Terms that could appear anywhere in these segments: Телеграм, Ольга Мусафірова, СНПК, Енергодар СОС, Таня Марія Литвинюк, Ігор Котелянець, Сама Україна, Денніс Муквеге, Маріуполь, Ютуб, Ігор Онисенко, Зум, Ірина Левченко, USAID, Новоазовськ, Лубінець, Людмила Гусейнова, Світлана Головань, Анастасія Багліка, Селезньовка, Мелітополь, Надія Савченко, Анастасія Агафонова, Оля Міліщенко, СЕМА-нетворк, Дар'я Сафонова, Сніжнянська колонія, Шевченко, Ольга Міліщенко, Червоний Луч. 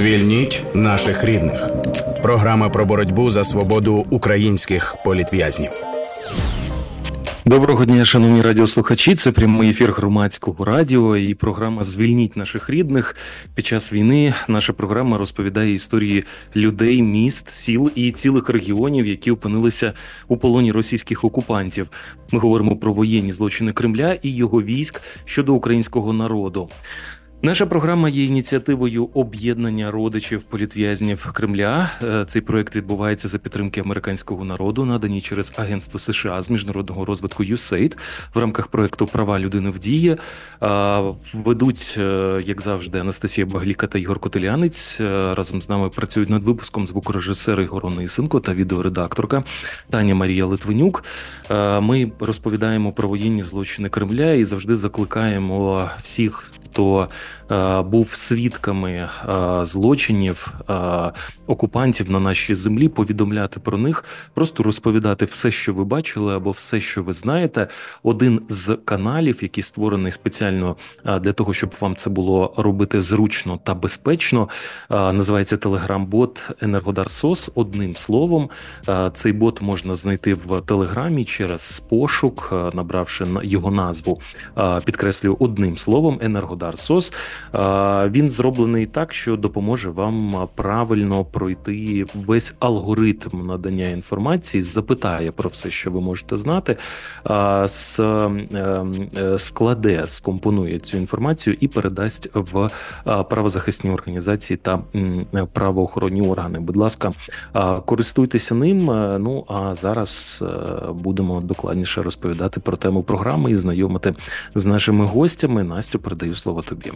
Звільніть наших рідних. Програма про боротьбу за свободу українських політв'язнів. Доброго дня, шановні радіослухачі. Це прямий ефір громадського радіо і програма «Звільніть наших рідних». Під час війни наша програма розповідає історії людей, міст, сіл і цілих регіонів, які опинилися у полоні російських окупантів. Ми говоримо про воєнні злочини Кремля і його військ щодо українського народу. Наша програма є ініціативою об'єднання родичів політв'язнів Кремля. Цей проект відбувається за підтримки американського народу, надані через Агентство США з міжнародного розвитку USAID в рамках проекту «Права людини в дії». Ведуть, як завжди, Анастасія Багліка та Ігор Котелянець. Разом з нами працюють над випуском звукорежисер Ігор Онисенко та відеоредакторка Таня Марія Литвинюк. Ми розповідаємо про воєнні злочини Кремля і завжди закликаємо всіх, хто був свідками злочинів окупантів на нашій землі, повідомляти про них, просто розповідати все, що ви бачили або все, що ви знаєте. Один з каналів, який створений спеціально для того, щоб вам це було робити зручно та безпечно, називається телеграм-бот «Енергодар СОС» одним словом. Цей бот можна знайти в телеграмі через пошук, набравши його назву, підкреслюю, одним словом «Енергодар СОС». Він зроблений так, що допоможе вам правильно пройти весь алгоритм надання інформації, запитає про все, що ви можете знати, складе, скомпонує цю інформацію і передасть в правозахисні організації та правоохоронні органи. Будь ласка, користуйтеся ним, ну а зараз будемо докладніше розповідати про тему програми і знайомити з нашими гостями. Настю, передаю слово тобі.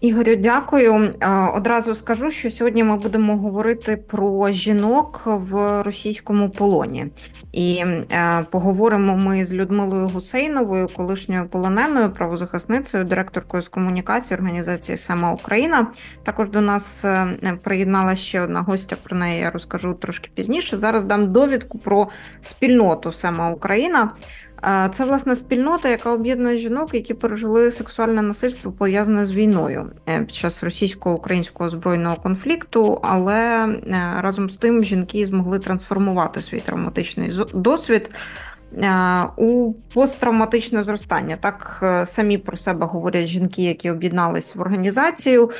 Ігорю, дякую. Одразу скажу, що сьогодні ми будемо говорити про жінок в російському полоні. І поговоримо ми з Людмилою Гусейновою, колишньою полоненою, правозахисницею, директоркою з комунікації організації «Сама Україна». Також до нас приєднала ще одна гостя, про неї я розкажу трошки пізніше. Зараз дам довідку про спільноту «Сама Україна». Це, власне, спільнота, яка об'єднує жінок, які пережили сексуальне насильство, пов'язане з війною під час російсько-українського збройного конфлікту, але разом з тим жінки змогли трансформувати свій травматичний досвід у посттравматичне зростання. Так самі про себе говорять жінки, які об'єднались в організацію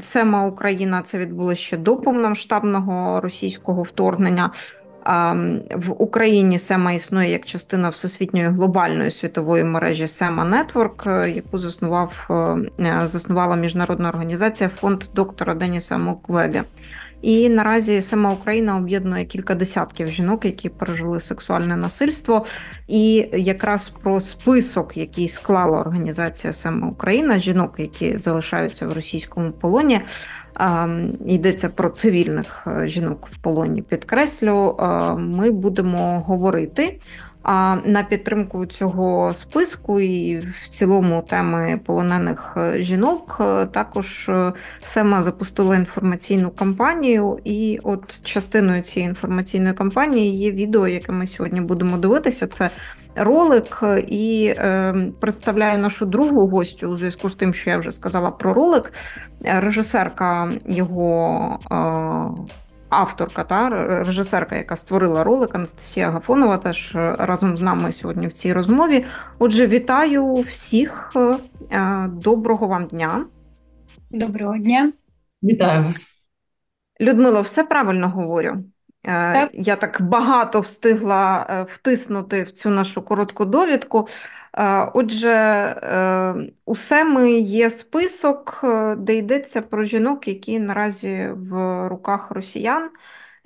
«Сема Україна». Це відбулося ще до повномасштабного російського вторгнення. В Україні СЕМА існує як частина всесвітньої глобальної світової мережі СЕМА-нетворк, яку заснувала міжнародна організація фонд доктора Денніса Муквеге. І наразі «Сама Україна» об'єднує кілька десятків жінок, які пережили сексуальне насильство. І якраз про список, який склала організація «Сама Україна», жінок, які залишаються в російському полоні, йдеться про цивільних жінок в полоні, підкреслю, ми будемо говорити. А на підтримку цього списку і в цілому теми полонених жінок також СЕМА запустила інформаційну кампанію, і от частиною цієї інформаційної кампанії є відео, яке ми сьогодні будемо дивитися. Це ролик, і представляю нашу другу гостю у зв'язку з тим, що я вже сказала про ролик. Режисерка його режисерка, яка створила ролик, Анастасія Агафонова, теж разом з нами сьогодні в цій розмові. Отже, вітаю всіх. Доброго вам дня. Доброго дня. Вітаю вас. Людмило, все правильно говорю? Так. Я так багато встигла втиснути в цю нашу коротку довідку. Отже, у СЕМИ є список, де йдеться про жінок, які наразі в руках росіян.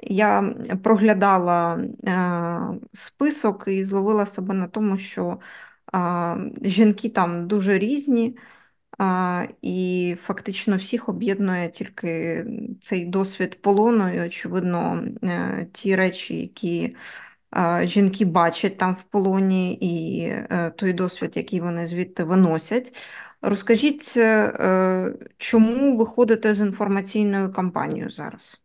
Я проглядала список і зловила себе на тому, що жінки там дуже різні, і фактично всіх об'єднує тільки цей досвід полону і, очевидно, ті речі, які жінки бачать там в полоні, і той досвід, який вони звідти виносять. Розкажіть, чому ви ходите з інформаційною кампанією зараз?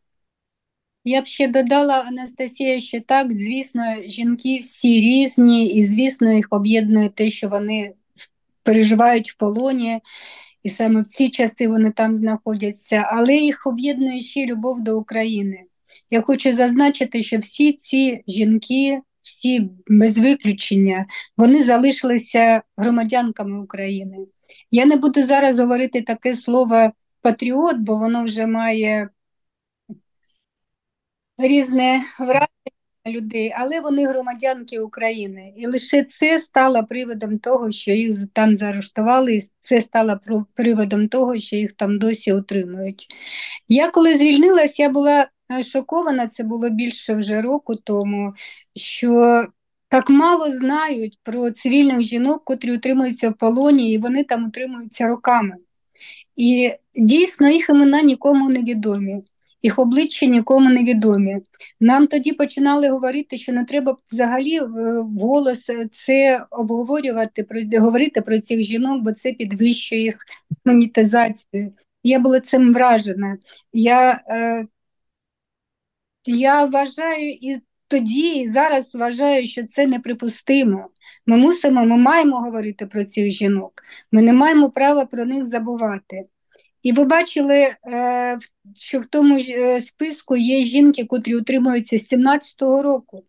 Я б ще додала, Анастасія, що так, звісно, жінки всі різні, і, звісно, їх об'єднує те, що вони переживають в полоні, І саме в ці часи вони там знаходяться. Але їх об'єднує ще любов до України. Я хочу зазначити, що всі ці жінки, всі без виключення, вони залишилися громадянками України. Я не буду зараз говорити таке слово «патріот», бо воно вже має різне враження людей, але вони громадянки України. І лише це стало приводом того, що їх там заарештували, і це стало приводом того, що їх там досі утримують. Я коли звільнилась, я була шокована, це було більше вже року тому, що так мало знають про цивільних жінок, котрі утримуються в полоні, і вони там утримуються роками. І дійсно їх імена нікому не відомі. Їх обличчя нікому не відомі. Нам тоді починали говорити, що не треба взагалі вголос це обговорювати, говорити про цих жінок, бо це підвищує їх монетизацію. Я була цим вражена. Я вважаю і тоді, і зараз вважаю, що це неприпустимо. Ми маємо говорити про цих жінок. Ми не маємо права про них забувати. І ви бачили, що в тому списку є жінки, котрі утримуються з 17-го року.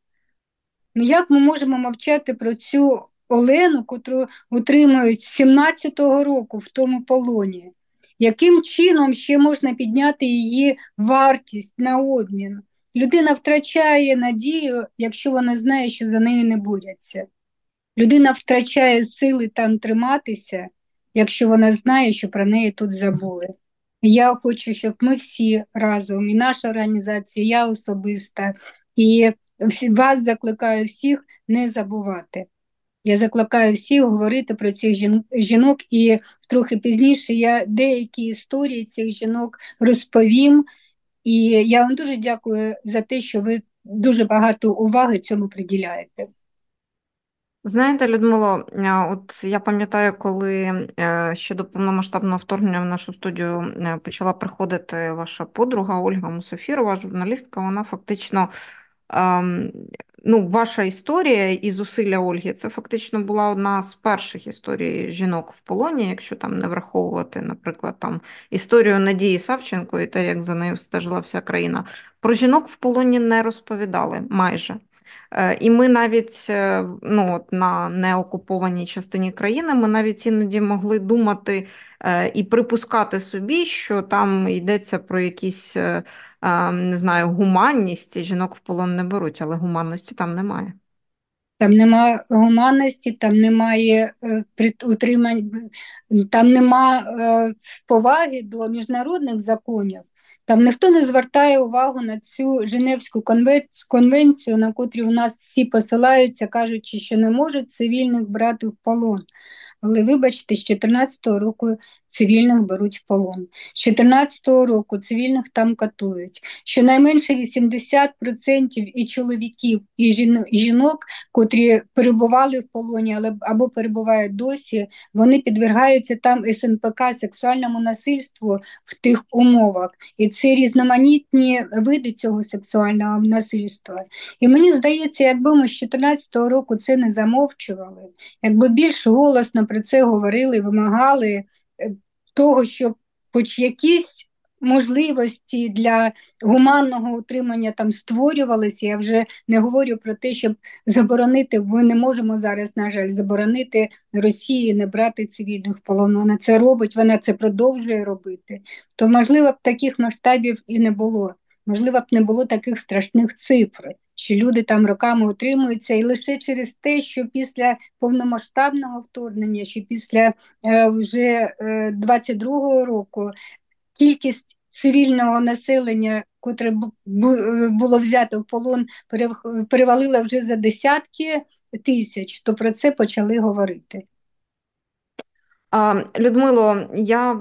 Ну як ми можемо мовчати про цю Олену, котру утримують з 17-го року в тому полоні? Яким чином ще можна підняти її вартість на обмін? Людина втрачає надію, якщо вона знає, що за нею не борються. Людина втрачає сили там триматися, якщо вона знає, що про неї тут забули. Я хочу, щоб ми всі разом, і наша організація, я особиста, і вас закликаю всіх не забувати. Я закликаю всіх говорити про цих жінок, і трохи пізніше я деякі історії цих жінок розповім. І я вам дуже дякую за те, що ви дуже багато уваги цьому приділяєте. Знаєте, Людмило, от я пам'ятаю, коли ще до повномасштабного вторгнення в нашу студію почала приходити ваша подруга Ольга Мусафірова, журналістка, вона фактично, ваша історія і зусилля Ольги, це фактично була одна з перших історій жінок в полоні, якщо там не враховувати, наприклад, там історію Надії Савченко і те, як за нею стежила вся країна. Про жінок в полоні не розповідали майже. І ми навіть на неокупованій частині країни, ми навіть іноді могли думати і припускати собі, що там йдеться про якісь, гуманність, жінок в полон не беруть, але гуманності там немає. Там немає гуманності, там немає утримань, там немає поваги до міжнародних законів. Там ніхто не звертає увагу на цю Женевську конвенцію, на котрі у нас всі посилаються, кажучи, що не можуть цивільних брати в полон. Але вибачте, з 14-го року цивільних беруть в полон. З 14-го року цивільних там катують. Щонайменше 80% і чоловіків, і жінок, котрі перебували в полоні або перебувають досі, вони підвергаються там СНПК, сексуальному насильству в тих умовах. І це різноманітні види цього сексуального насильства. І мені здається, якби ми з 14-го року це не замовчували, якби більш голосно про це говорили, вимагали того, щоб хоч якісь можливості для гуманного утримання там створювалися. Я вже не говорю про те, щоб заборонити, ми не можемо зараз, на жаль, заборонити Росії не брати цивільних в полон. Вона це робить, вона це продовжує робити. То, можливо, б таких масштабів і не було. Можливо, б не було таких страшних цифр, що люди там роками утримуються, і лише через те, що після повномасштабного вторгнення, що після вже 22-го року кількість цивільного населення, котре було взято в полон, перевалила вже за десятки тисяч, то про це почали говорити. Людмило, я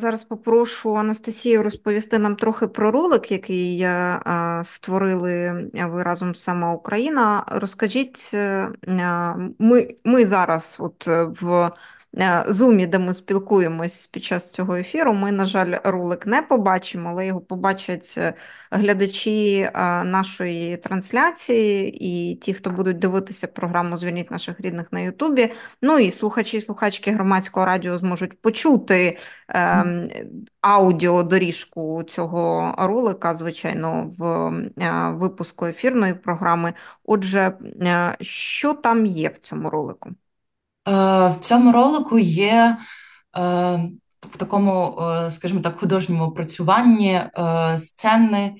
зараз попрошу Анастасію розповісти нам трохи про ролик, який створили ви разом з «Сама Україна». Розкажіть, ми зараз от в Зумі, де ми спілкуємось під час цього ефіру, ми, на жаль, ролик не побачимо, але його побачать глядачі нашої трансляції і ті, хто будуть дивитися програму «Звільніть наших рідних» на Ютубі. Ну і слухачі і слухачки громадського радіо зможуть почути аудіодоріжку цього ролика, звичайно, в випуску ефірної програми. Отже, що там є в цьому ролику? В цьому ролику є в такому, скажімо так, художньому опрацюванні сцени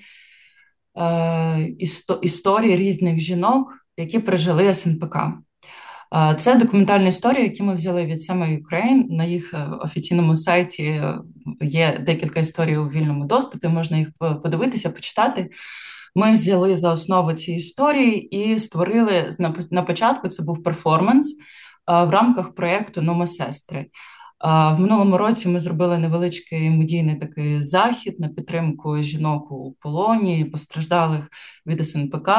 історії різних жінок, які пережили СНПК. Це документальні історії, які ми взяли від «Сама Україна». На їх офіційному сайті є декілька історій у вільному доступі, можна їх подивитися, почитати. Ми взяли за основу ці історії і створили, на початку це був перформанс, в рамках проєкту «Нома сестри». В минулому році ми зробили невеличкий медійний такий захід на підтримку жінок у полоні, постраждалих від СНПК,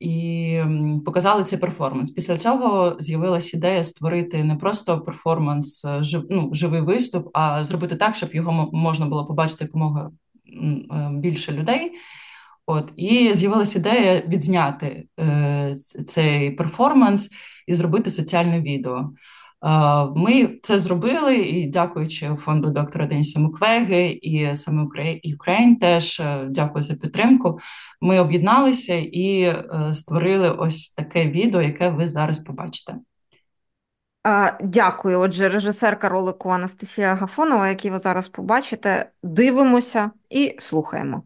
і показали цей перформанс. Після цього з'явилася ідея створити не просто перформанс, живий виступ, а зробити так, щоб його можна було побачити якомога більше людей. І з'явилася ідея відзняти цей перформанс і зробити соціальне відео. Ми це зробили, і дякуючи фонду доктора Денніса Муквеге і «Сама Україна» теж, дякую за підтримку, ми об'єдналися і створили ось таке відео, яке ви зараз побачите. Дякую. Отже, режисерка ролику Анастасія Агафонова, який ви зараз побачите, дивимося і слухаємо.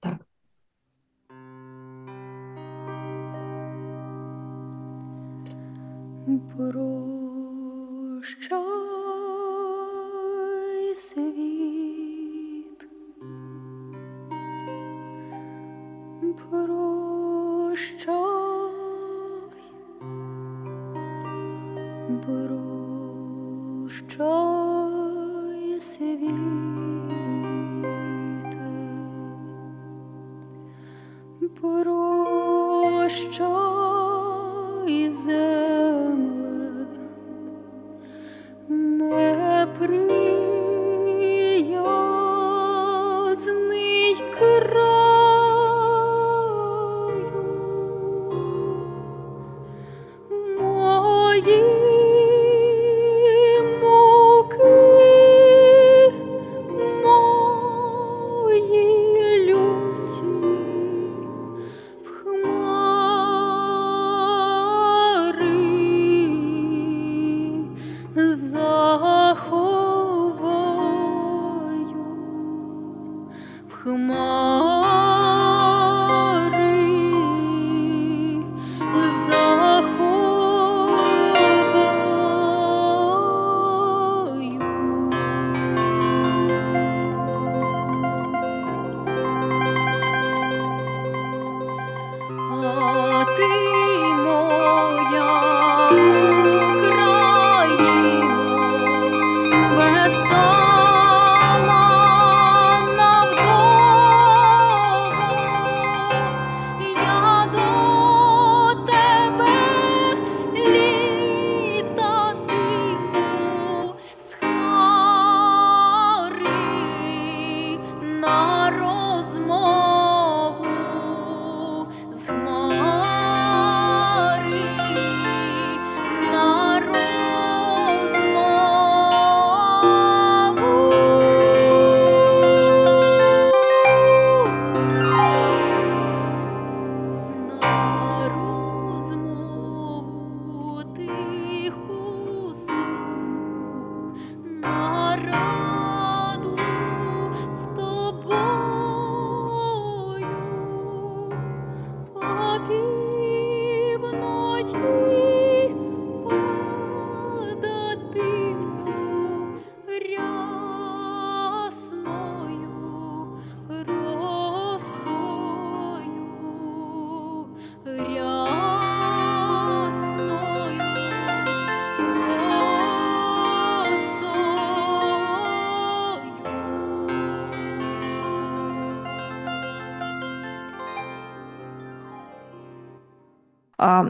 Так. Прощай, світ, прощай, прощай, світ, прощай, землю. Приязний краю мої муки, мої люті в хмари за.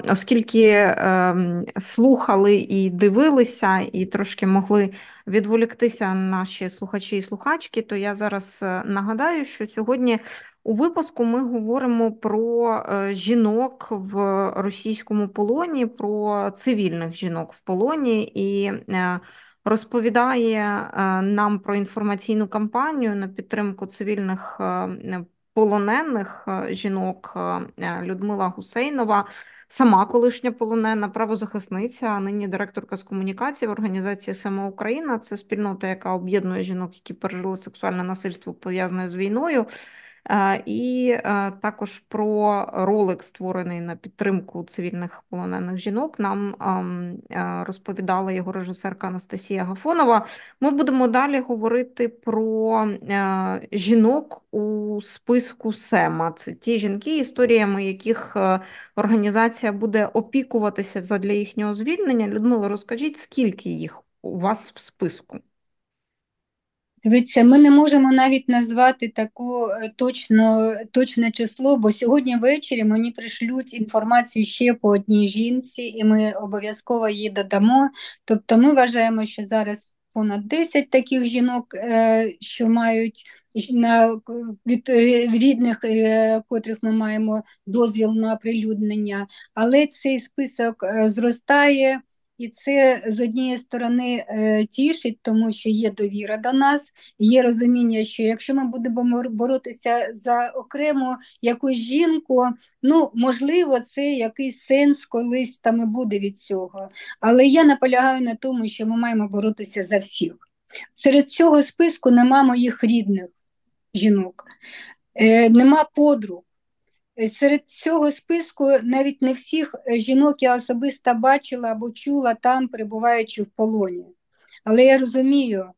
оскільки слухали і дивилися, і трошки могли відволіктися наші слухачі і слухачки, то я зараз нагадаю, що сьогодні у випуску ми говоримо про жінок в російському полоні, про цивільних жінок в полоні, і розповідає нам про інформаційну кампанію на підтримку цивільних полонених жінок Людмила Гусейнова, сама колишня полонена, правозахисниця, а нині директорка з комунікацій в організації «Сама Україна». Це спільнота, яка об'єднує жінок, які пережили сексуальне насильство, пов'язане з війною. І також про ролик, створений на підтримку цивільних полонених жінок, нам розповідала його режисерка Анастасія Агафонова. Ми будемо далі говорити про жінок у списку СЕМА. Це ті жінки, історіями яких організація буде опікуватися задля їхнього звільнення. Людмила, розкажіть, скільки їх у вас в списку? Дивіться, ми не можемо навіть назвати таку точне число, бо сьогодні ввечері мені пришлють інформацію ще по одній жінці, і ми обов'язково її додамо. Тобто ми вважаємо, що зараз понад 10 таких жінок, що мають від рідних, котрих ми маємо дозвіл на оприлюднення, але цей список зростає. І це, з однієї сторони, тішить, тому що є довіра до нас, є розуміння, що якщо ми будемо боротися за окрему якусь жінку, ну, можливо, це якийсь сенс колись там і буде від цього. Але я наполягаю на тому, що ми маємо боротися за всіх. Серед цього списку нема моїх рідних жінок, нема подруг. Серед цього списку навіть не всіх жінок я особисто бачила або чула там, перебуваючи в полоні. Але я розумію,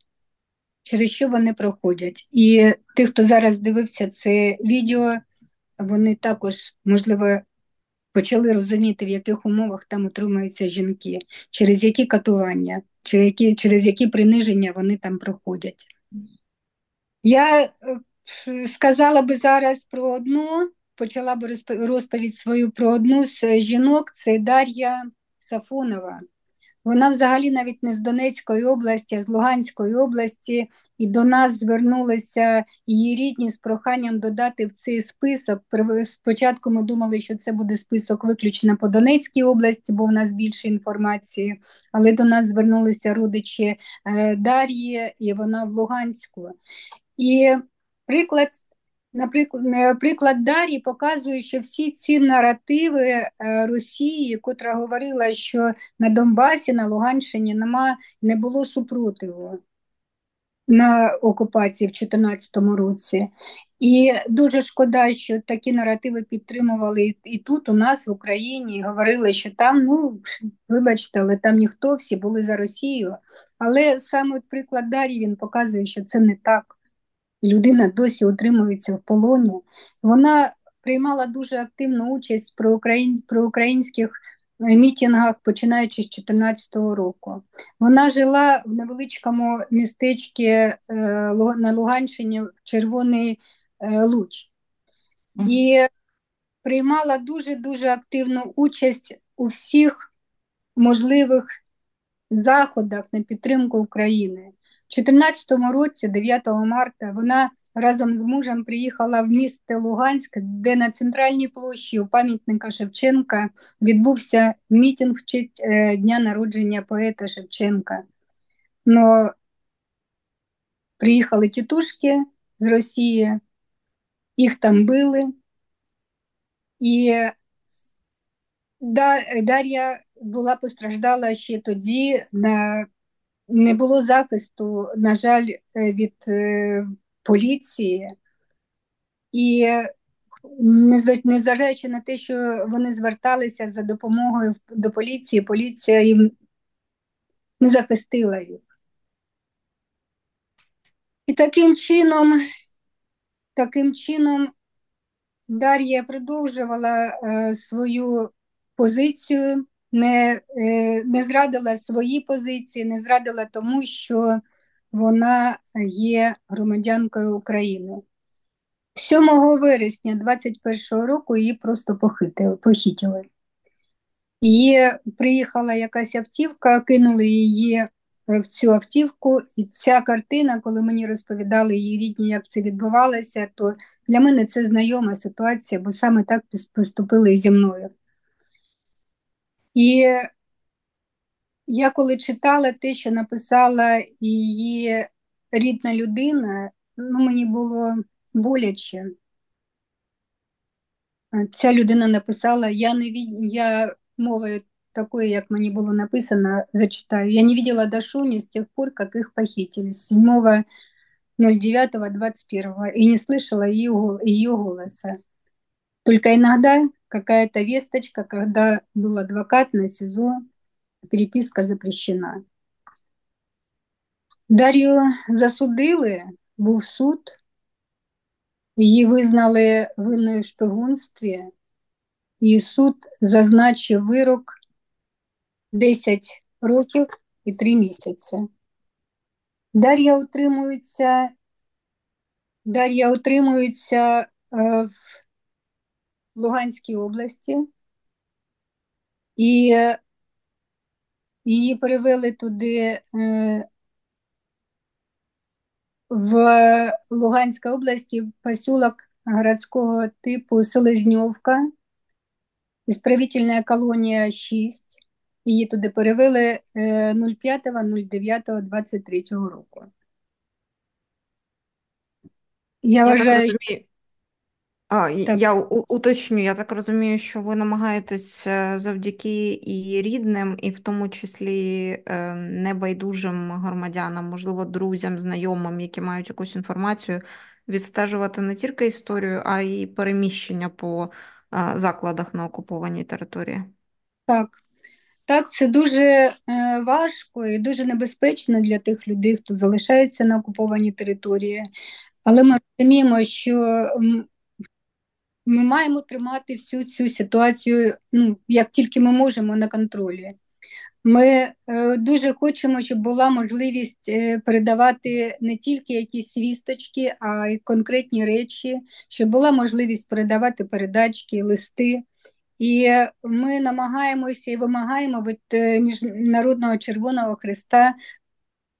через що вони проходять. І тих, хто зараз дивився це відео, вони також, можливо, почали розуміти, в яких умовах там утримуються жінки, через які катування, через які приниження вони там проходять. Я сказала би зараз про одну, почала би розповідь свою про одну з жінок, це Дар'я Сафонова. Вона взагалі навіть не з Донецької області, а з Луганської області, і до нас звернулися її рідні з проханням додати в цей список. Спочатку ми думали, що це буде список виключно по Донецькій області, бо в нас більше інформації, але до нас звернулися родичі Дар'ї, і вона в Луганську. І Наприклад, Дар'ї показує, що всі ці наративи Росії, котра говорила, що на Донбасі, на Луганщині не було супротиву на окупації в 2014 році. І дуже шкода, що такі наративи підтримували і тут у нас в Україні, і говорили, що там, ну, вибачте, але там ніхто, всі були за Росію. Але саме приклад Дар'ї, він показує, що це не так. Людина досі утримується в полоні. Вона приймала дуже активну участь в проукраїнських мітингах, починаючи з 2014 року. Вона жила в невеличкому містечку на Луганщині, Червоний Луч. І приймала дуже-дуже активну участь у всіх можливих заходах на підтримку України. У 2014 році, 9 марта, вона разом з мужем приїхала в місто Луганськ, де на центральній площі у пам'ятника Шевченка відбувся мітинг в честь дня народження поета Шевченка. Но приїхали тітушки з Росії, їх там били. І Дар'я була постраждала ще тоді на... Не було захисту, на жаль, від поліції. І незважаючи на те, що вони зверталися за допомогою до поліції, поліція їм не захистила їх. І таким чином Дар'я продовжувала свою позицію, не зрадила свої позиції, не зрадила тому, що вона є громадянкою України. 7 вересня 2021 року її просто похитили. Її приїхала якась автівка, кинули її в цю автівку, і ця картина, коли мені розповідали її рідні, як це відбувалося, то для мене це знайома ситуація, бо саме так поступили зі мною. І я коли читала те, що написала її рідна людина, мені було боляче. Ця людина написала, я мовою такой, как мне было написано, зачитаю. Я не видела Дашуни с тех пор, как их похитили, с 7.09.21, и не слышала ее голоса. Только иногда какая-то весточка, когда был адвокат на СИЗО, переписка запрещена. Дар'ю засудили, был суд, її визнали винною в шпигунстві, і суд зазначив вирок 10 років і 3 місяці. Дар'я утримується в Луганській області, і її перевели туди в Луганській області, поселок городського типу Селезньовка, ісправительна колонія 6. Її туди перевели 05.09.23 року. Я уточню, я так розумію, що ви намагаєтесь завдяки і рідним, і в тому числі небайдужим громадянам, можливо, друзям, знайомим, які мають якусь інформацію, відстежувати не тільки історію, а й переміщення по закладах на окупованій території. Так, це дуже важко і дуже небезпечно для тих людей, хто залишається на окупованій території. Але ми розуміємо, що ми маємо тримати всю цю ситуацію, як тільки ми можемо, на контролі. Ми дуже хочемо, щоб була можливість передавати не тільки якісь вісточки, а й конкретні речі, щоб була можливість передавати передачки, листи. І ми намагаємося і вимагаємо від Міжнародного Червоного Хреста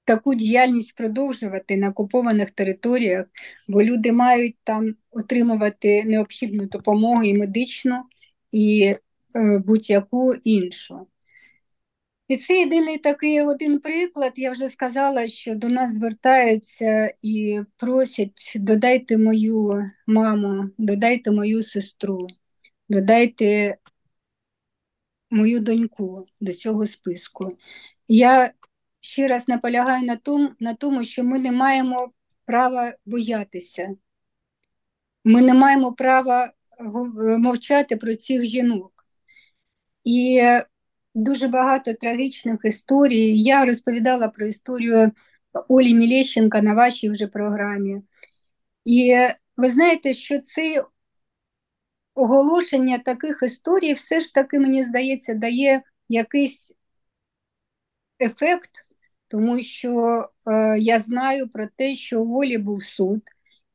таку діяльність продовжувати на окупованих територіях, бо люди мають там отримувати необхідну допомогу і медичну, і будь-яку іншу. І це єдиний такий один приклад. Я вже сказала, що до нас звертаються і просять, додайте мою маму, додайте мою сестру, додайте мою доньку до цього списку. Я ще раз наполягаю на тому, що ми не маємо права боятися. Ми не маємо права мовчати про цих жінок. І дуже багато трагічних історій. Я розповідала про історію Олі Міліщенко на вашій вже програмі. І ви знаєте, що це оголошення таких історій все ж таки, мені здається, дає якийсь ефект, тому що я знаю про те, що у Олі був суд,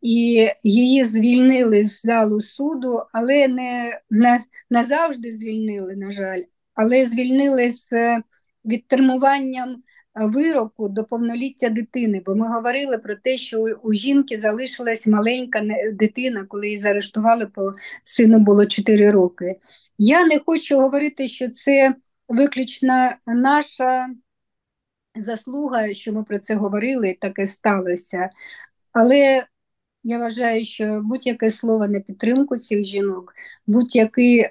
і її звільнили з залу суду, але не назавжди звільнили, на жаль, але звільнили з відтермуванням вироку до повноліття дитини, бо ми говорили про те, що у жінки залишилась маленька дитина, коли її заарештували, по сину було 4 роки. Я не хочу говорити, що це виключно наша заслуга, що ми про це говорили, таке сталося. Але я вважаю, що будь-яке слово на підтримку цих жінок, будь-який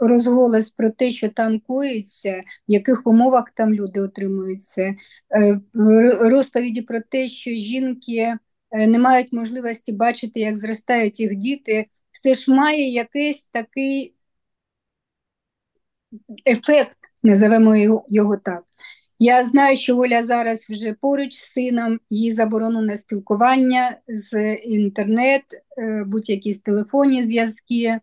розголос про те, що там коїться, в яких умовах там люди отримуються, розповіді про те, що жінки не мають можливості бачити, як зростають їх діти, все ж має якийсь такий ефект, називаємо його так. Я знаю, що Оля зараз вже поруч з сином, їй заборонено спілкування з інтернет, будь-які телефонні зв'язки,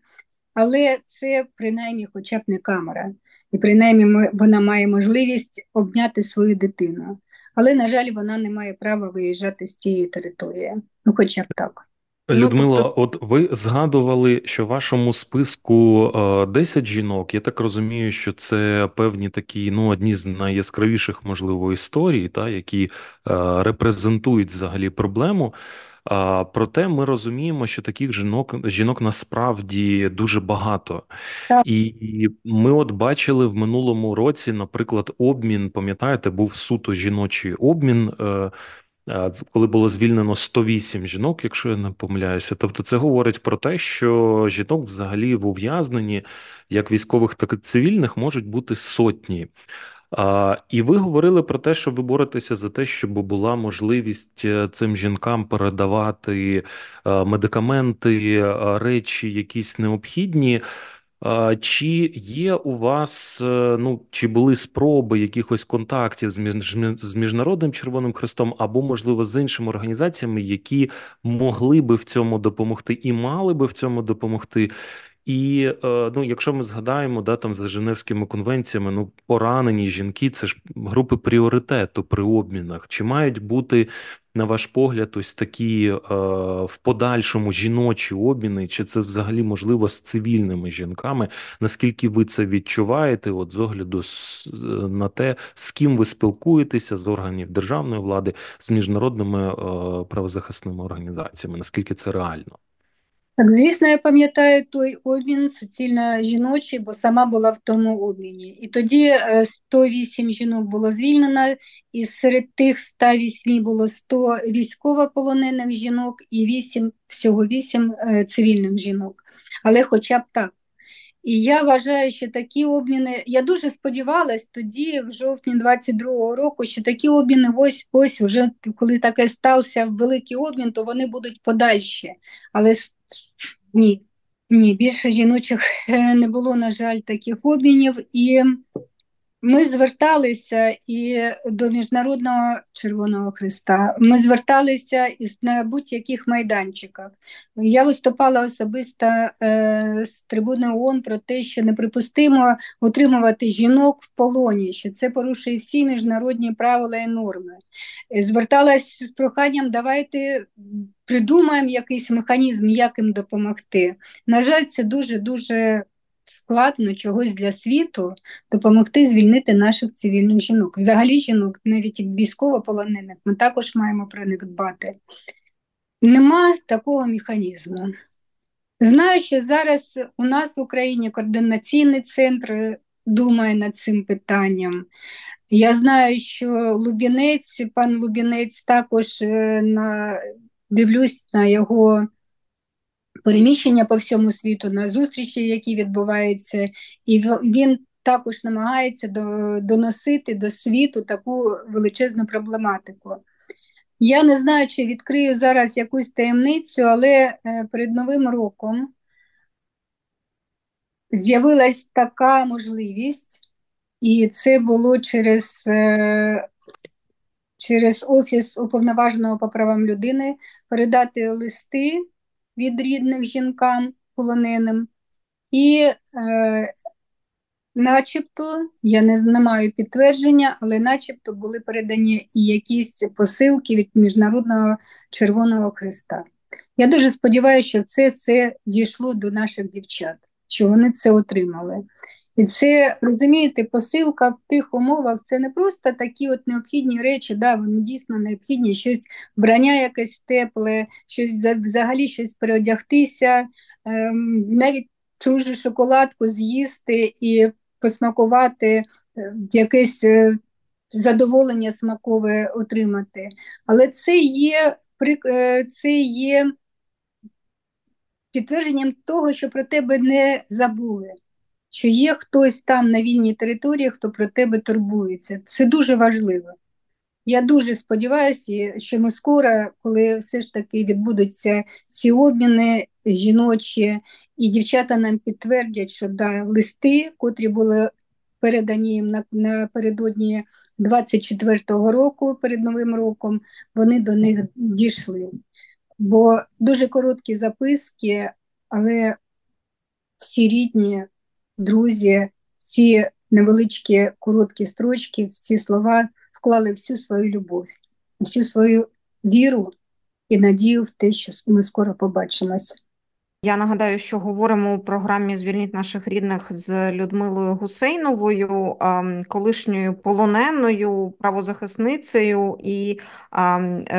але це принаймні хоча б не камера. І принаймні вона має можливість обняти свою дитину. Але, на жаль, вона не має права виїжджати з цієї території. Хоча б так. Людмила, от ви згадували, що в вашому списку 10 жінок, я так розумію, що це певні такі, ну, одні з найяскравіших, можливо, історій, та, які репрезентують взагалі проблему. Проте ми розуміємо, що таких жінок насправді дуже багато. І ми от бачили в минулому році, наприклад, обмін, пам'ятаєте, був суто жіночий обмін, коли було звільнено 108 жінок, якщо я не помиляюся. Тобто це говорить про те, що жінок взагалі в ув'язненні, як військових, так і цивільних, можуть бути сотні. І ви говорили про те, що ви боретеся за те, щоб була можливість цим жінкам передавати медикаменти, речі якісь необхідні. Чи є у вас, ну, чи були спроби якихось контактів з Міжнародним Червоним Хрестом або, можливо, з іншими організаціями, які могли би в цьому допомогти і мали би в цьому допомогти? І, ну, якщо ми згадаємо, да, там за Женевськими конвенціями, ну, поранені жінки – це ж групи пріоритету при обмінах. Чи мають бути, на ваш погляд, ось такі в подальшому жіночі обміни, чи це взагалі можливо з цивільними жінками? Наскільки ви це відчуваєте, от з огляду на те, з ким ви спілкуєтеся, з органів державної влади, з міжнародними правозахисними організаціями? Наскільки це реально? Так, звісно, я пам'ятаю той обмін суцільно жіночий, бо сама була в тому обміні. І тоді 108 жінок було звільнено, і серед тих 108 було 100 військовополонених жінок і 8, всього 8 цивільних жінок. Але хоча б так. І я вважаю, що такі обміни... Я дуже сподівалась тоді, в жовтні 22-го року, що такі обміни ось вже, коли таке стався великий обмін, то вони будуть подальші. Але Ні, більше жіночих не було, на жаль, таких обмінів. І ми зверталися і до Міжнародного Червоного Хреста, ми зверталися на будь-яких майданчиках. Я виступала особисто з трибуни ООН про те, що неприпустимо утримувати жінок в полоні, що це порушує всі міжнародні правила і норми. Зверталася з проханням, давайте придумаємо якийсь механізм, як їм допомогти. На жаль, це дуже-дуже складно чогось для світу допомогти звільнити наших цивільних жінок. Взагалі жінок, навіть військовополонених, ми також маємо про них дбати. Нема такого механізму. Знаю, що зараз у нас в Україні координаційний центр думає над цим питанням. Я знаю, що Лубінець, пан Лубінець також, дивлюсь на його переміщення по всьому світу, на зустрічі, які відбуваються, і він також намагається доносити до світу таку величезну проблематику. Я не знаю, чи відкрию зараз якусь таємницю, але перед Новим роком з'явилась така можливість, і це було через Офіс Уповноваженого по правам людини, передати листи від рідних жінкам, полоненим. І начебто, я не маю підтвердження, але начебто були передані і якісь посилки від Міжнародного Червоного Хреста. Я дуже сподіваюся, що це дійшло до наших дівчат, що вони це отримали. І це, розумієте, посилка в тих умовах, це не просто такі от необхідні речі, да, вони дійсно необхідні, щось вбрання якесь тепле, щось взагалі щось переодягтися, навіть цю ж шоколадку з'їсти і посмакувати, якесь задоволення смакове отримати. Але це є підтвердженням того, що про тебе не забули, що є хтось там на вільній території, хто про тебе турбується. Це дуже важливо. Я дуже сподіваюся, що ми скоро, коли все ж таки відбудуться ці обміни жіночі, і дівчата нам підтвердять, що да, листи, котрі були передані їм напередодні 24-го року, перед Новим роком, вони до них дійшли. Бо дуже короткі записки, але всі рідні, друзі, ці невеличкі короткі строчки, в ці слова вклали всю свою любов, всю свою віру і надію в те, що ми скоро побачимось. Я нагадаю, що говоримо у програмі «Звільніть наших рідних» з Людмилою Гусейновою, колишньою полоненою, правозахисницею і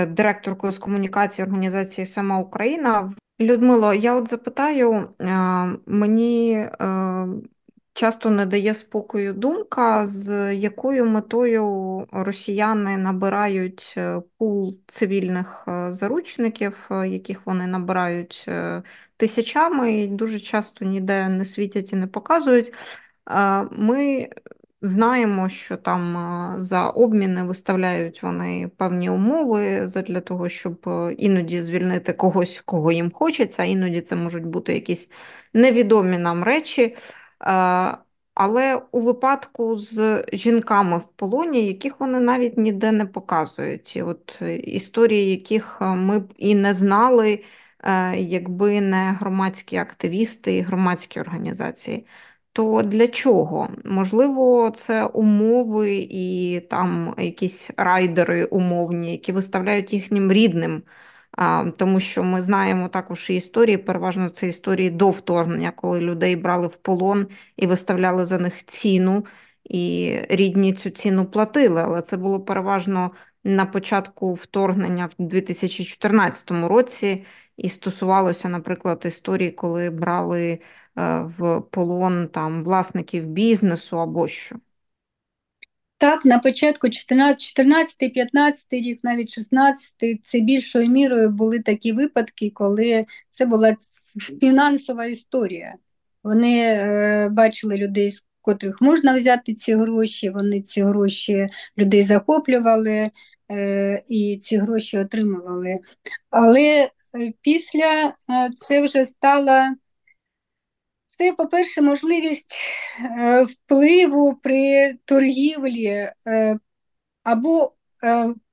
директоркою з комунікації організації «Сама Україна». Людмило, я от запитаю, мені часто не дає спокою думка, з якою метою росіяни набирають пул цивільних заручників, яких вони набирають тисячами і дуже часто ніде не світять і не показують. Ми знаємо, що там за обміни виставляють вони певні умови задля того, щоб іноді звільнити когось, кого їм хочеться, іноді це можуть бути якісь невідомі нам речі. Але у випадку з жінками в полоні, яких вони навіть ніде не показують, і от історії, яких ми б і не знали, якби не громадські активісти і громадські організації. То для чого? Можливо, це умови і там якісь райдери умовні, які виставляють їхнім рідним, тому що ми знаємо також і історії, переважно це історії до вторгнення, коли людей брали в полон і виставляли за них ціну, і рідні цю ціну платили, але це було переважно на початку вторгнення в 2014 році і стосувалося, наприклад, історії, коли брали в полон там власників бізнесу або що. Так, на початку 14-15 рік, навіть 16-й, це більшою мірою були такі випадки, коли це була фінансова історія. Вони бачили людей, з котрих можна взяти ці гроші, вони ці гроші людей захоплювали і ці гроші отримували. Але після це вже стало... Це, по-перше, можливість впливу при торгівлі або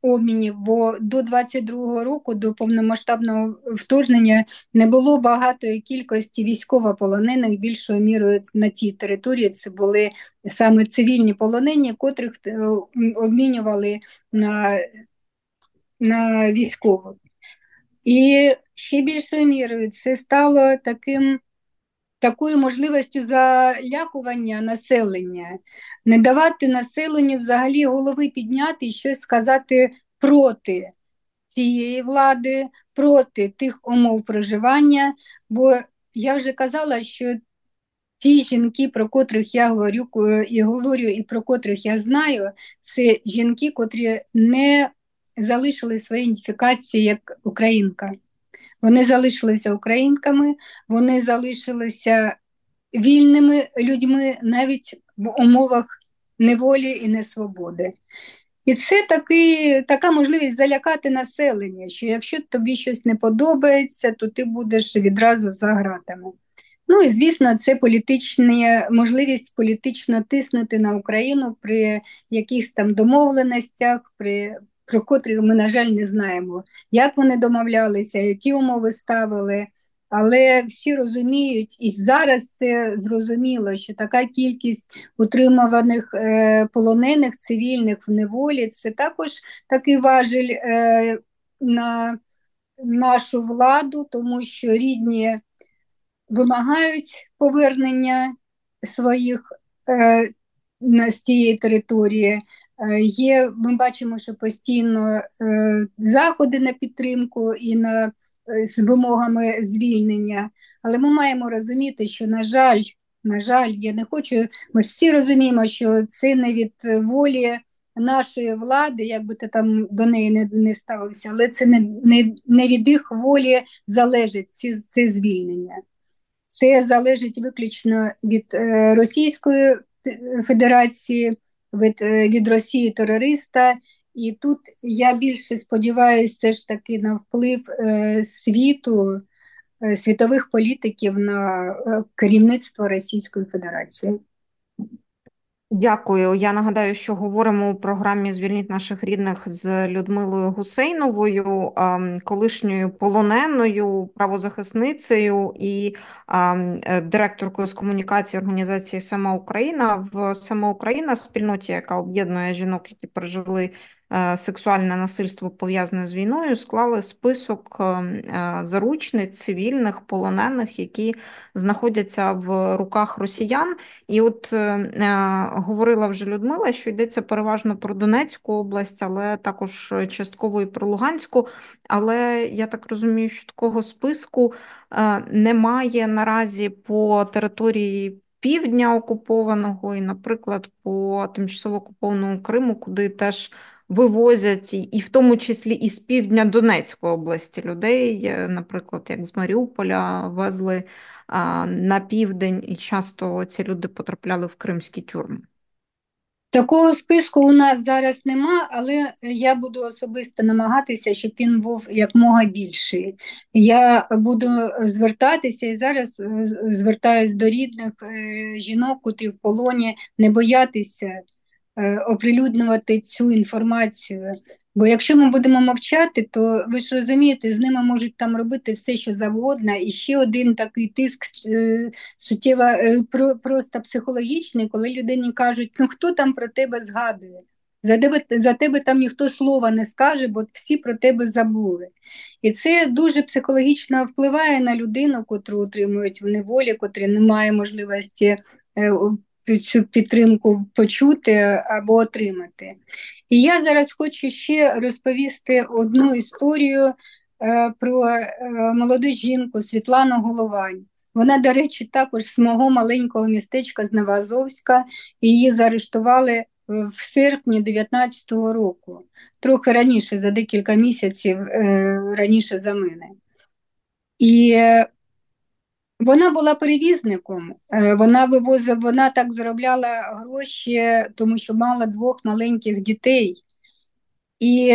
обмінів, бо до 22-го року, до повномасштабного вторгнення, не було багатої кількості військовополонених, більшою мірою на цій території це були саме цивільні полонені, котрих обмінювали на військових. І ще більшою мірою це стало такою можливістю залякування населення, не давати населенню взагалі голови підняти і щось сказати проти цієї влади, проти тих умов проживання, бо я вже казала, що ті жінки, про котрих я говорю і про котрих я знаю, це жінки, котрі не залишили свої ідентифікації як українка. Вони залишилися українками, вони залишилися вільними людьми навіть в умовах неволі і несвободи. І це така можливість залякати населення, що якщо тобі щось не подобається, то ти будеш відразу за ґратами. Ну і, звісно, це можливість політично тиснути на Україну при якихось там домовленостях, про котрі ми, на жаль, не знаємо, як вони домовлялися, які умови ставили, але всі розуміють, і зараз це зрозуміло, що така кількість утримуваних полонених, цивільних в неволі, це також такий важіль на нашу владу, тому що рідні вимагають повернення своїх з тієї території. Ми бачимо, що постійно заходи на підтримку і з вимогами звільнення, але ми маємо розуміти, що, на жаль, я не хочу, ми ж всі розуміємо, що це не від волі нашої влади, як би ти там до неї не ставився, але це не від їх волі залежить це звільнення. Це залежить виключно від Російської Федерації, від Росії терориста, і тут я більше сподіваюся все ж таки на вплив світу, світових політиків на керівництво Російської Федерації. Дякую. Я нагадаю, що говоримо у програмі «Звільніть наших рідних» з Людмилою Гусейновою, колишньою полоненою, правозахисницею і директоркою з комунікації організації «Сама Україна» в «Сама Україна» спільноті, яка об'єднує жінок, які пережили сексуальне насильство пов'язане з війною, склали список заручниць, цивільних, полонених, які знаходяться в руках росіян. І от говорила вже Людмила, що йдеться переважно про Донецьку область, але також частково і про Луганську. Але я так розумію, що такого списку немає наразі по території Півдня окупованого і, наприклад, по тимчасово окупованому Криму, куди теж вивозять, і в тому числі і з півдня Донецької області людей, наприклад, як з Маріуполя везли на південь, і часто ці люди потрапляли в кримські тюрми. Такого списку у нас зараз нема, але я буду особисто намагатися, щоб він був якмога більший. Я буду звертатися і зараз звертаюсь до рідних жінок, котрі в полоні, не боятися оприлюднювати цю інформацію. Бо якщо ми будемо мовчати, то ви ж розумієте, з ними можуть там робити все, що завгодно. І ще один такий тиск суттєво просто психологічний, коли людині кажуть, ну хто там про тебе згадує? За тебе там ніхто слова не скаже, бо всі про тебе забули. І це дуже психологічно впливає на людину, котру утримують в неволі, котрі не має можливості цю підтримку почути або отримати. І я зараз хочу ще розповісти одну історію про молоду жінку Світлану Головань. Вона, до речі, також з мого маленького містечка з Новоазовська. Її заарештували в серпні 2019 року. Трохи раніше, за декілька місяців раніше за мене. І вона була перевізником, вона так заробляла гроші, тому що мала двох маленьких дітей. І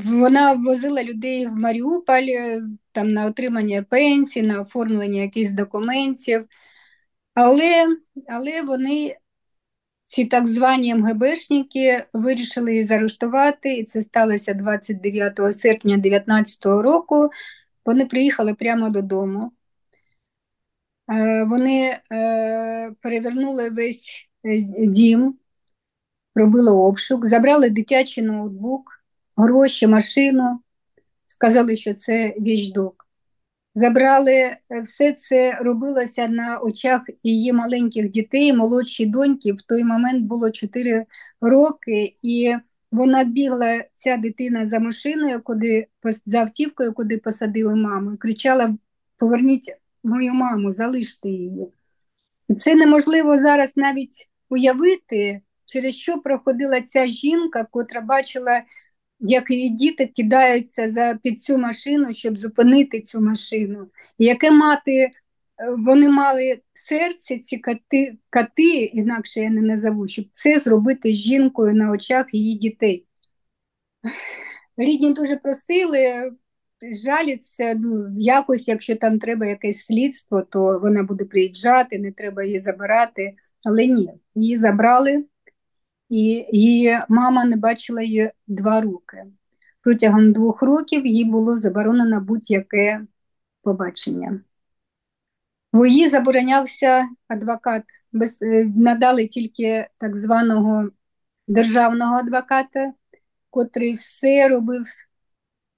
вона возила людей в Маріуполь там, на отримання пенсій, на оформлення якихось документів. Але вони, ці так звані МГБшники, вирішили її заарештувати, і це сталося 29 серпня 2019 року. Вони приїхали прямо додому, вони перевернули весь дім, робили обшук, забрали дитячий ноутбук, гроші, машину, сказали, що це вещдок. Забрали, все це робилося на очах її маленьких дітей, молодшій доньки, в той момент було 4 роки, і вона бігла, ця дитина, за машиною, за автівкою, куди посадили маму, і кричала: поверніть мою маму, залиште її. І це неможливо зараз навіть уявити, через що проходила ця жінка, котра бачила, як її діти кидаються під цю машину, щоб зупинити цю машину. І яке вони мали серце, ці коти, інакше я не назову, щоб це зробити з жінкою на очах її дітей. Рідні дуже просили, жаліться, якось, якщо там треба якесь слідство, то вона буде приїжджати, не треба її забирати. Але ні, її забрали, і її мама не бачила її 2 роки. Протягом 2 років їй було заборонено будь-яке побачення. Бо їй заборонявся адвокат, надали тільки так званого державного адвоката, котрий все робив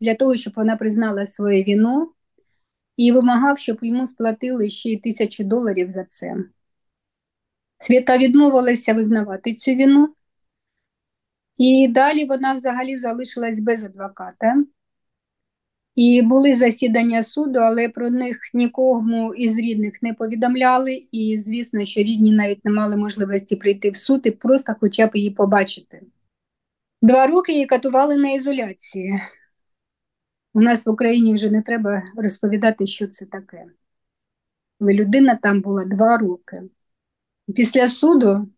для того, щоб вона признала свою вину, і вимагав, щоб йому сплатили ще й $1000 за це. Світа відмовилася визнавати цю вину, і далі вона взагалі залишилась без адвоката. І були засідання суду, але про них нікому із рідних не повідомляли. І, звісно, що рідні навіть не мали можливості прийти в суд і просто хоча б її побачити. 2 роки її катували на ізоляції. У нас в Україні вже не треба розповідати, що це таке. Але людина там була 2 роки. Після суду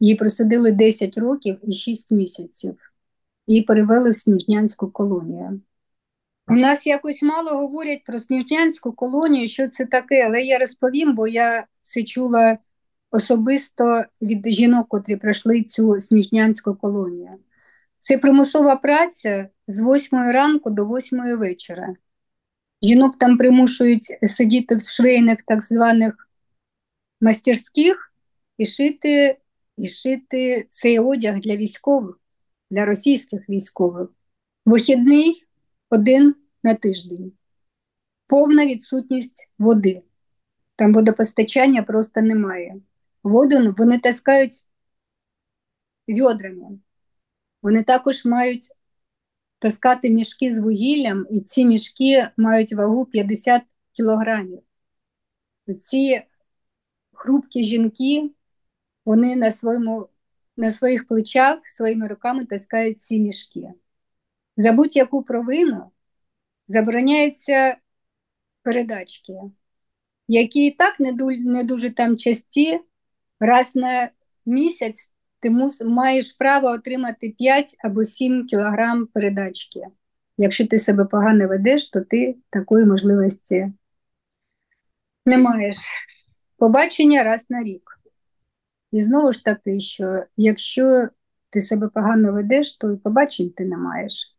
їй присудили 10 років і 6 місяців. Її перевели в Сніжнянську колонію. У нас якось мало говорять про Сніжнянську колонію, що це таке, але я розповім, бо я це чула особисто від жінок, котрі пройшли цю Сніжнянську колонію. Це примусова праця з 8 ранку до 8 вечора. Жінок там примушують сидіти в швейних так званих мастерських і шити і шити цей одяг для військових, для російських військових. Вихідний один на тиждень. Повна відсутність води. Там водопостачання просто немає. Воду вони таскають відрами. Вони також мають таскати мішки з вугіллям, і ці мішки мають вагу 50 кілограмів. Ці хрупкі жінки, вони на своїх плечах, своїми руками таскають ці мішки. За будь-яку провину забороняються передачки, які і так не дуже там часті. Раз на місяць ти маєш право отримати 5 або 7 кілограм передачки. Якщо ти себе погано ведеш, то ти такої можливості не маєш. Побачення раз на рік. І знову ж таки, що якщо ти себе погано ведеш, то і побачень ти не маєш.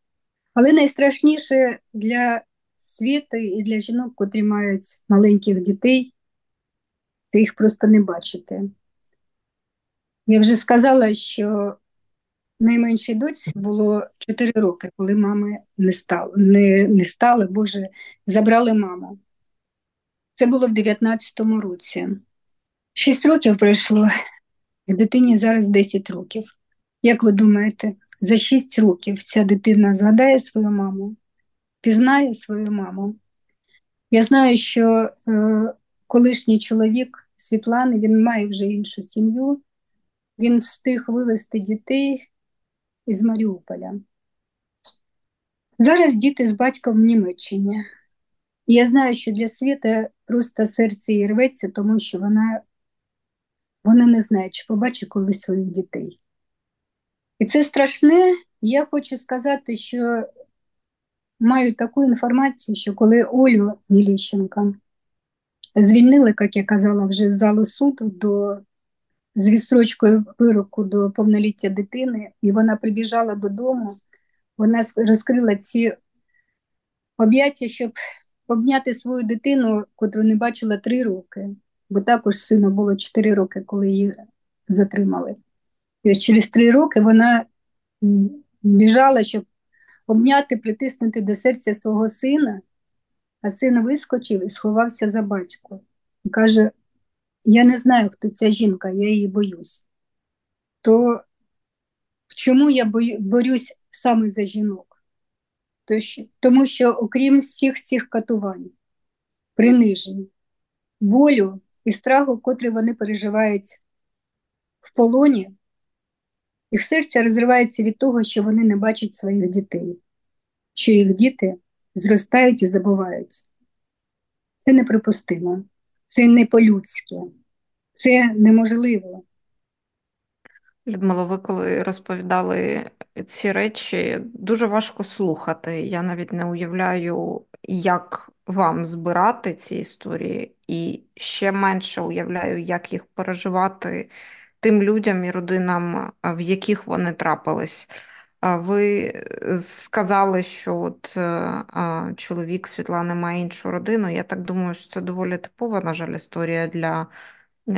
Але найстрашніше для світу і для жінок, котрі мають маленьких дітей, ти їх просто не бачити. Я вже сказала, що найменшій дочці було 4 роки, коли мами забрали маму. Це було в 19-му році. 6 років пройшло, і дитині зараз 10 років. Як ви думаєте, за 6 років ця дитина згадає свою маму, пізнає свою маму? Я знаю, що колишній чоловік Світлани, він має вже іншу сім'ю, він встиг вивезти дітей із Маріуполя. Зараз діти з батьком в Німеччині. І я знаю, що для Світи просто серце їй рветься, тому що вона не знає, чи побачить колись своїх дітей. І це страшне. Я хочу сказати, що маю таку інформацію, що коли Олю Міліщенко звільнили, як я казала, вже з залу суду з відстрочкою вироку до повноліття дитини, і вона прибіжала додому, вона розкрила ці об'яття, щоб обняти свою дитину, котру не бачила 3 роки, бо також сину було 4 роки, коли її затримали. І через 3 роки вона біжала, щоб обняти, притиснути до серця свого сина, а син вискочив і сховався за батько. І каже: я не знаю, хто ця жінка, я її боюсь. То чому я борюсь саме за жінок? Тому що окрім всіх цих катувань, принижень, болю і страху, котрі вони переживають в полоні, їх серце розривається від того, що вони не бачать своїх дітей, що їх діти зростають і забувають. Це неприпустимо. Це не по-людськи. Це неможливо. Людмила, ви коли розповідали ці речі, дуже важко слухати. Я навіть не уявляю, як вам збирати ці історії, і ще менше уявляю, як їх переживати тим людям і родинам, в яких вони трапились. Ви сказали, що чоловік Світлани має іншу родину. Я так думаю, що це доволі типова, на жаль, історія для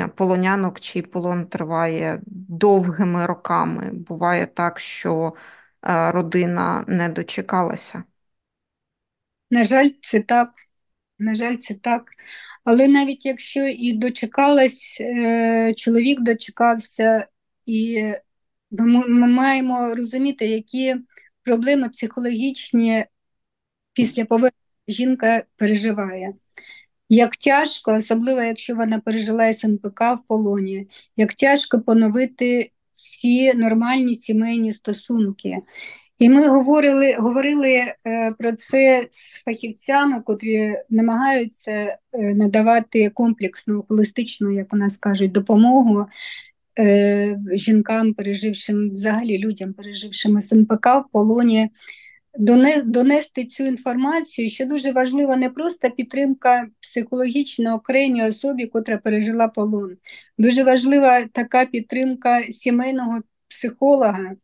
полонянок, чий полон триває довгими роками. Буває так, що родина не дочекалася. На жаль, це так. Але навіть якщо і дочекалась, чоловік дочекався, і ми маємо розуміти, які проблеми психологічні після повернення жінка переживає. Як тяжко, особливо якщо вона пережила СНПК в полоні, як тяжко поновити всі нормальні сімейні стосунки. І ми говорили про це з фахівцями, котрі намагаються надавати комплексну, холістичну, як у нас кажуть, допомогу жінкам, пережившим, взагалі людям, пережившим СНПК в полоні, донести цю інформацію, що дуже важлива не просто підтримка психологічно окремій особі, котра пережила полон. Дуже важлива така підтримка сімейного психолога,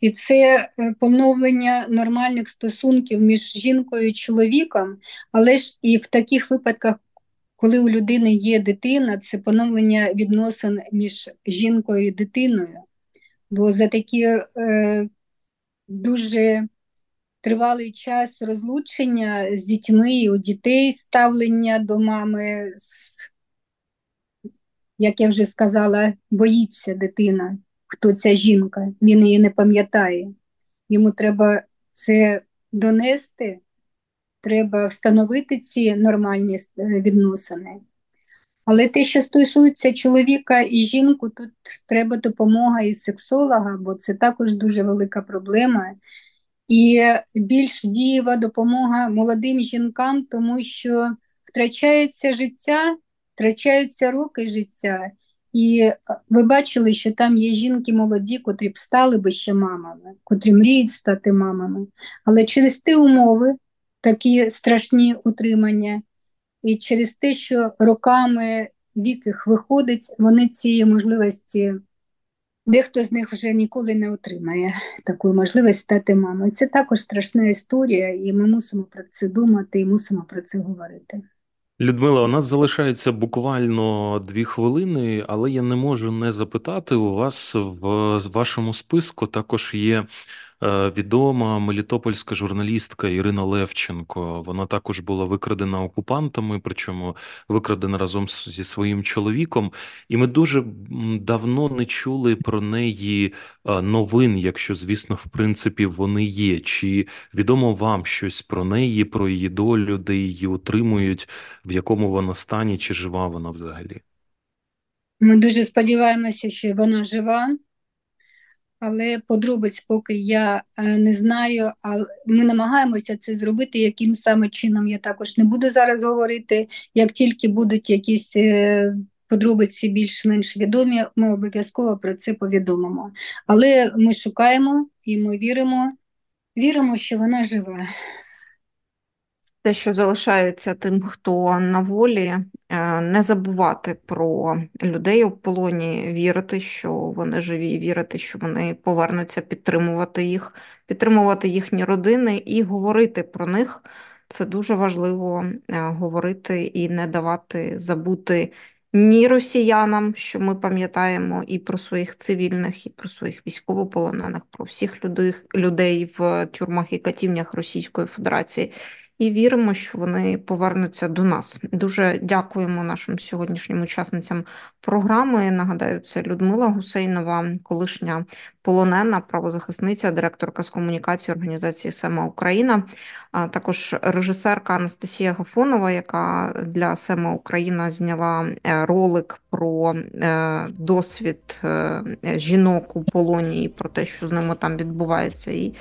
і це поновлення нормальних стосунків між жінкою і чоловіком, але ж і в таких випадках, Коли у людини є дитина, це поновлення відносин між жінкою і дитиною. Бо за такий дуже тривалий час розлучення з дітьми, у дітей ставлення до мами, як я вже сказала, боїться дитина, хто ця жінка, він її не пам'ятає. Йому треба це донести, треба встановити ці нормальні відносини. Але те, що стосується чоловіка і жінку, тут треба допомога і сексолога, бо це також дуже велика проблема. І більш дієва допомога молодим жінкам, тому що втрачається життя, втрачаються роки життя. І ви бачили, що там є жінки молоді, котрі б стали би ще мамами, котрі мріють стати мамами. Але через ті умови, такі страшні утримання, і через те, що роками вік їх виходить, вони цієї можливості, дехто з них вже ніколи не отримає таку можливість стати мамою. Це також страшна історія, і ми мусимо про це думати, і мусимо про це говорити. Людмила, у нас залишається буквально 2 хвилини, але я не можу не запитати, у вас в вашому списку також є відома мелітопольська журналістка Ірина Левченко. Вона також була викрадена окупантами, причому викрадена разом зі своїм чоловіком. І ми дуже давно не чули про неї новин, якщо, звісно, в принципі вони є. Чи відомо вам щось про неї, про її долю, де її утримують, в якому вона стані, чи жива вона взагалі? Ми дуже сподіваємося, що вона жива. Але подробиць поки я не знаю, але ми намагаємося це зробити, яким саме чином я також не буду зараз говорити. Як тільки будуть якісь подробиці більш-менш відомі, ми обов'язково про це повідомимо. Але ми шукаємо і ми віримо, що вона жива. Те, що залишається тим, хто на волі, не забувати про людей у полоні, вірити, що вони живі, вірити, що вони повернуться, підтримувати їх, підтримувати їхні родини і говорити про них. Це дуже важливо говорити і не давати забути ні росіянам, що ми пам'ятаємо і про своїх цивільних, і про своїх військовополонених, про всіх людей в тюрмах і катівнях Російської Федерації. І віримо, що вони повернуться до нас. Дуже дякуємо нашим сьогоднішнім учасницям програми. Нагадаю, це Людмила Гусейнова, колишня полонена, правозахисниця, директорка з комунікації організації «Сама Україна», також режисерка Анастасія Агафонова, яка для «Сема Україна» зняла ролик про досвід жінок у полоні і про те, що з ними там відбувається. І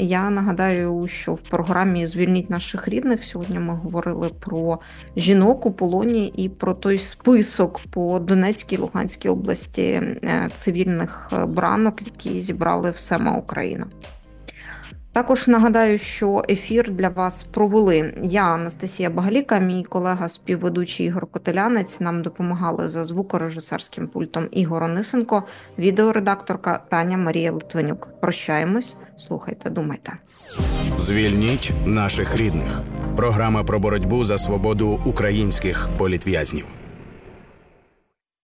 я нагадаю, що в програмі «Звільніть наших рідних» сьогодні ми говорили про жінок у полоні і про той список по Донецькій, Луганській області цивільних бранок, які зібрали в «Сема Україна». Також нагадаю, що ефір для вас провели я, Анастасія Багліка, мій колега-співведучий Ігор Котелянець. Нам допомагали за звукорежисерським пультом Ігор Онисенко, відеоредакторка Таня Марія Литвинюк. Прощаємось, слухайте, думайте. Звільніть наших рідних. Програма про боротьбу за свободу українських політв'язнів.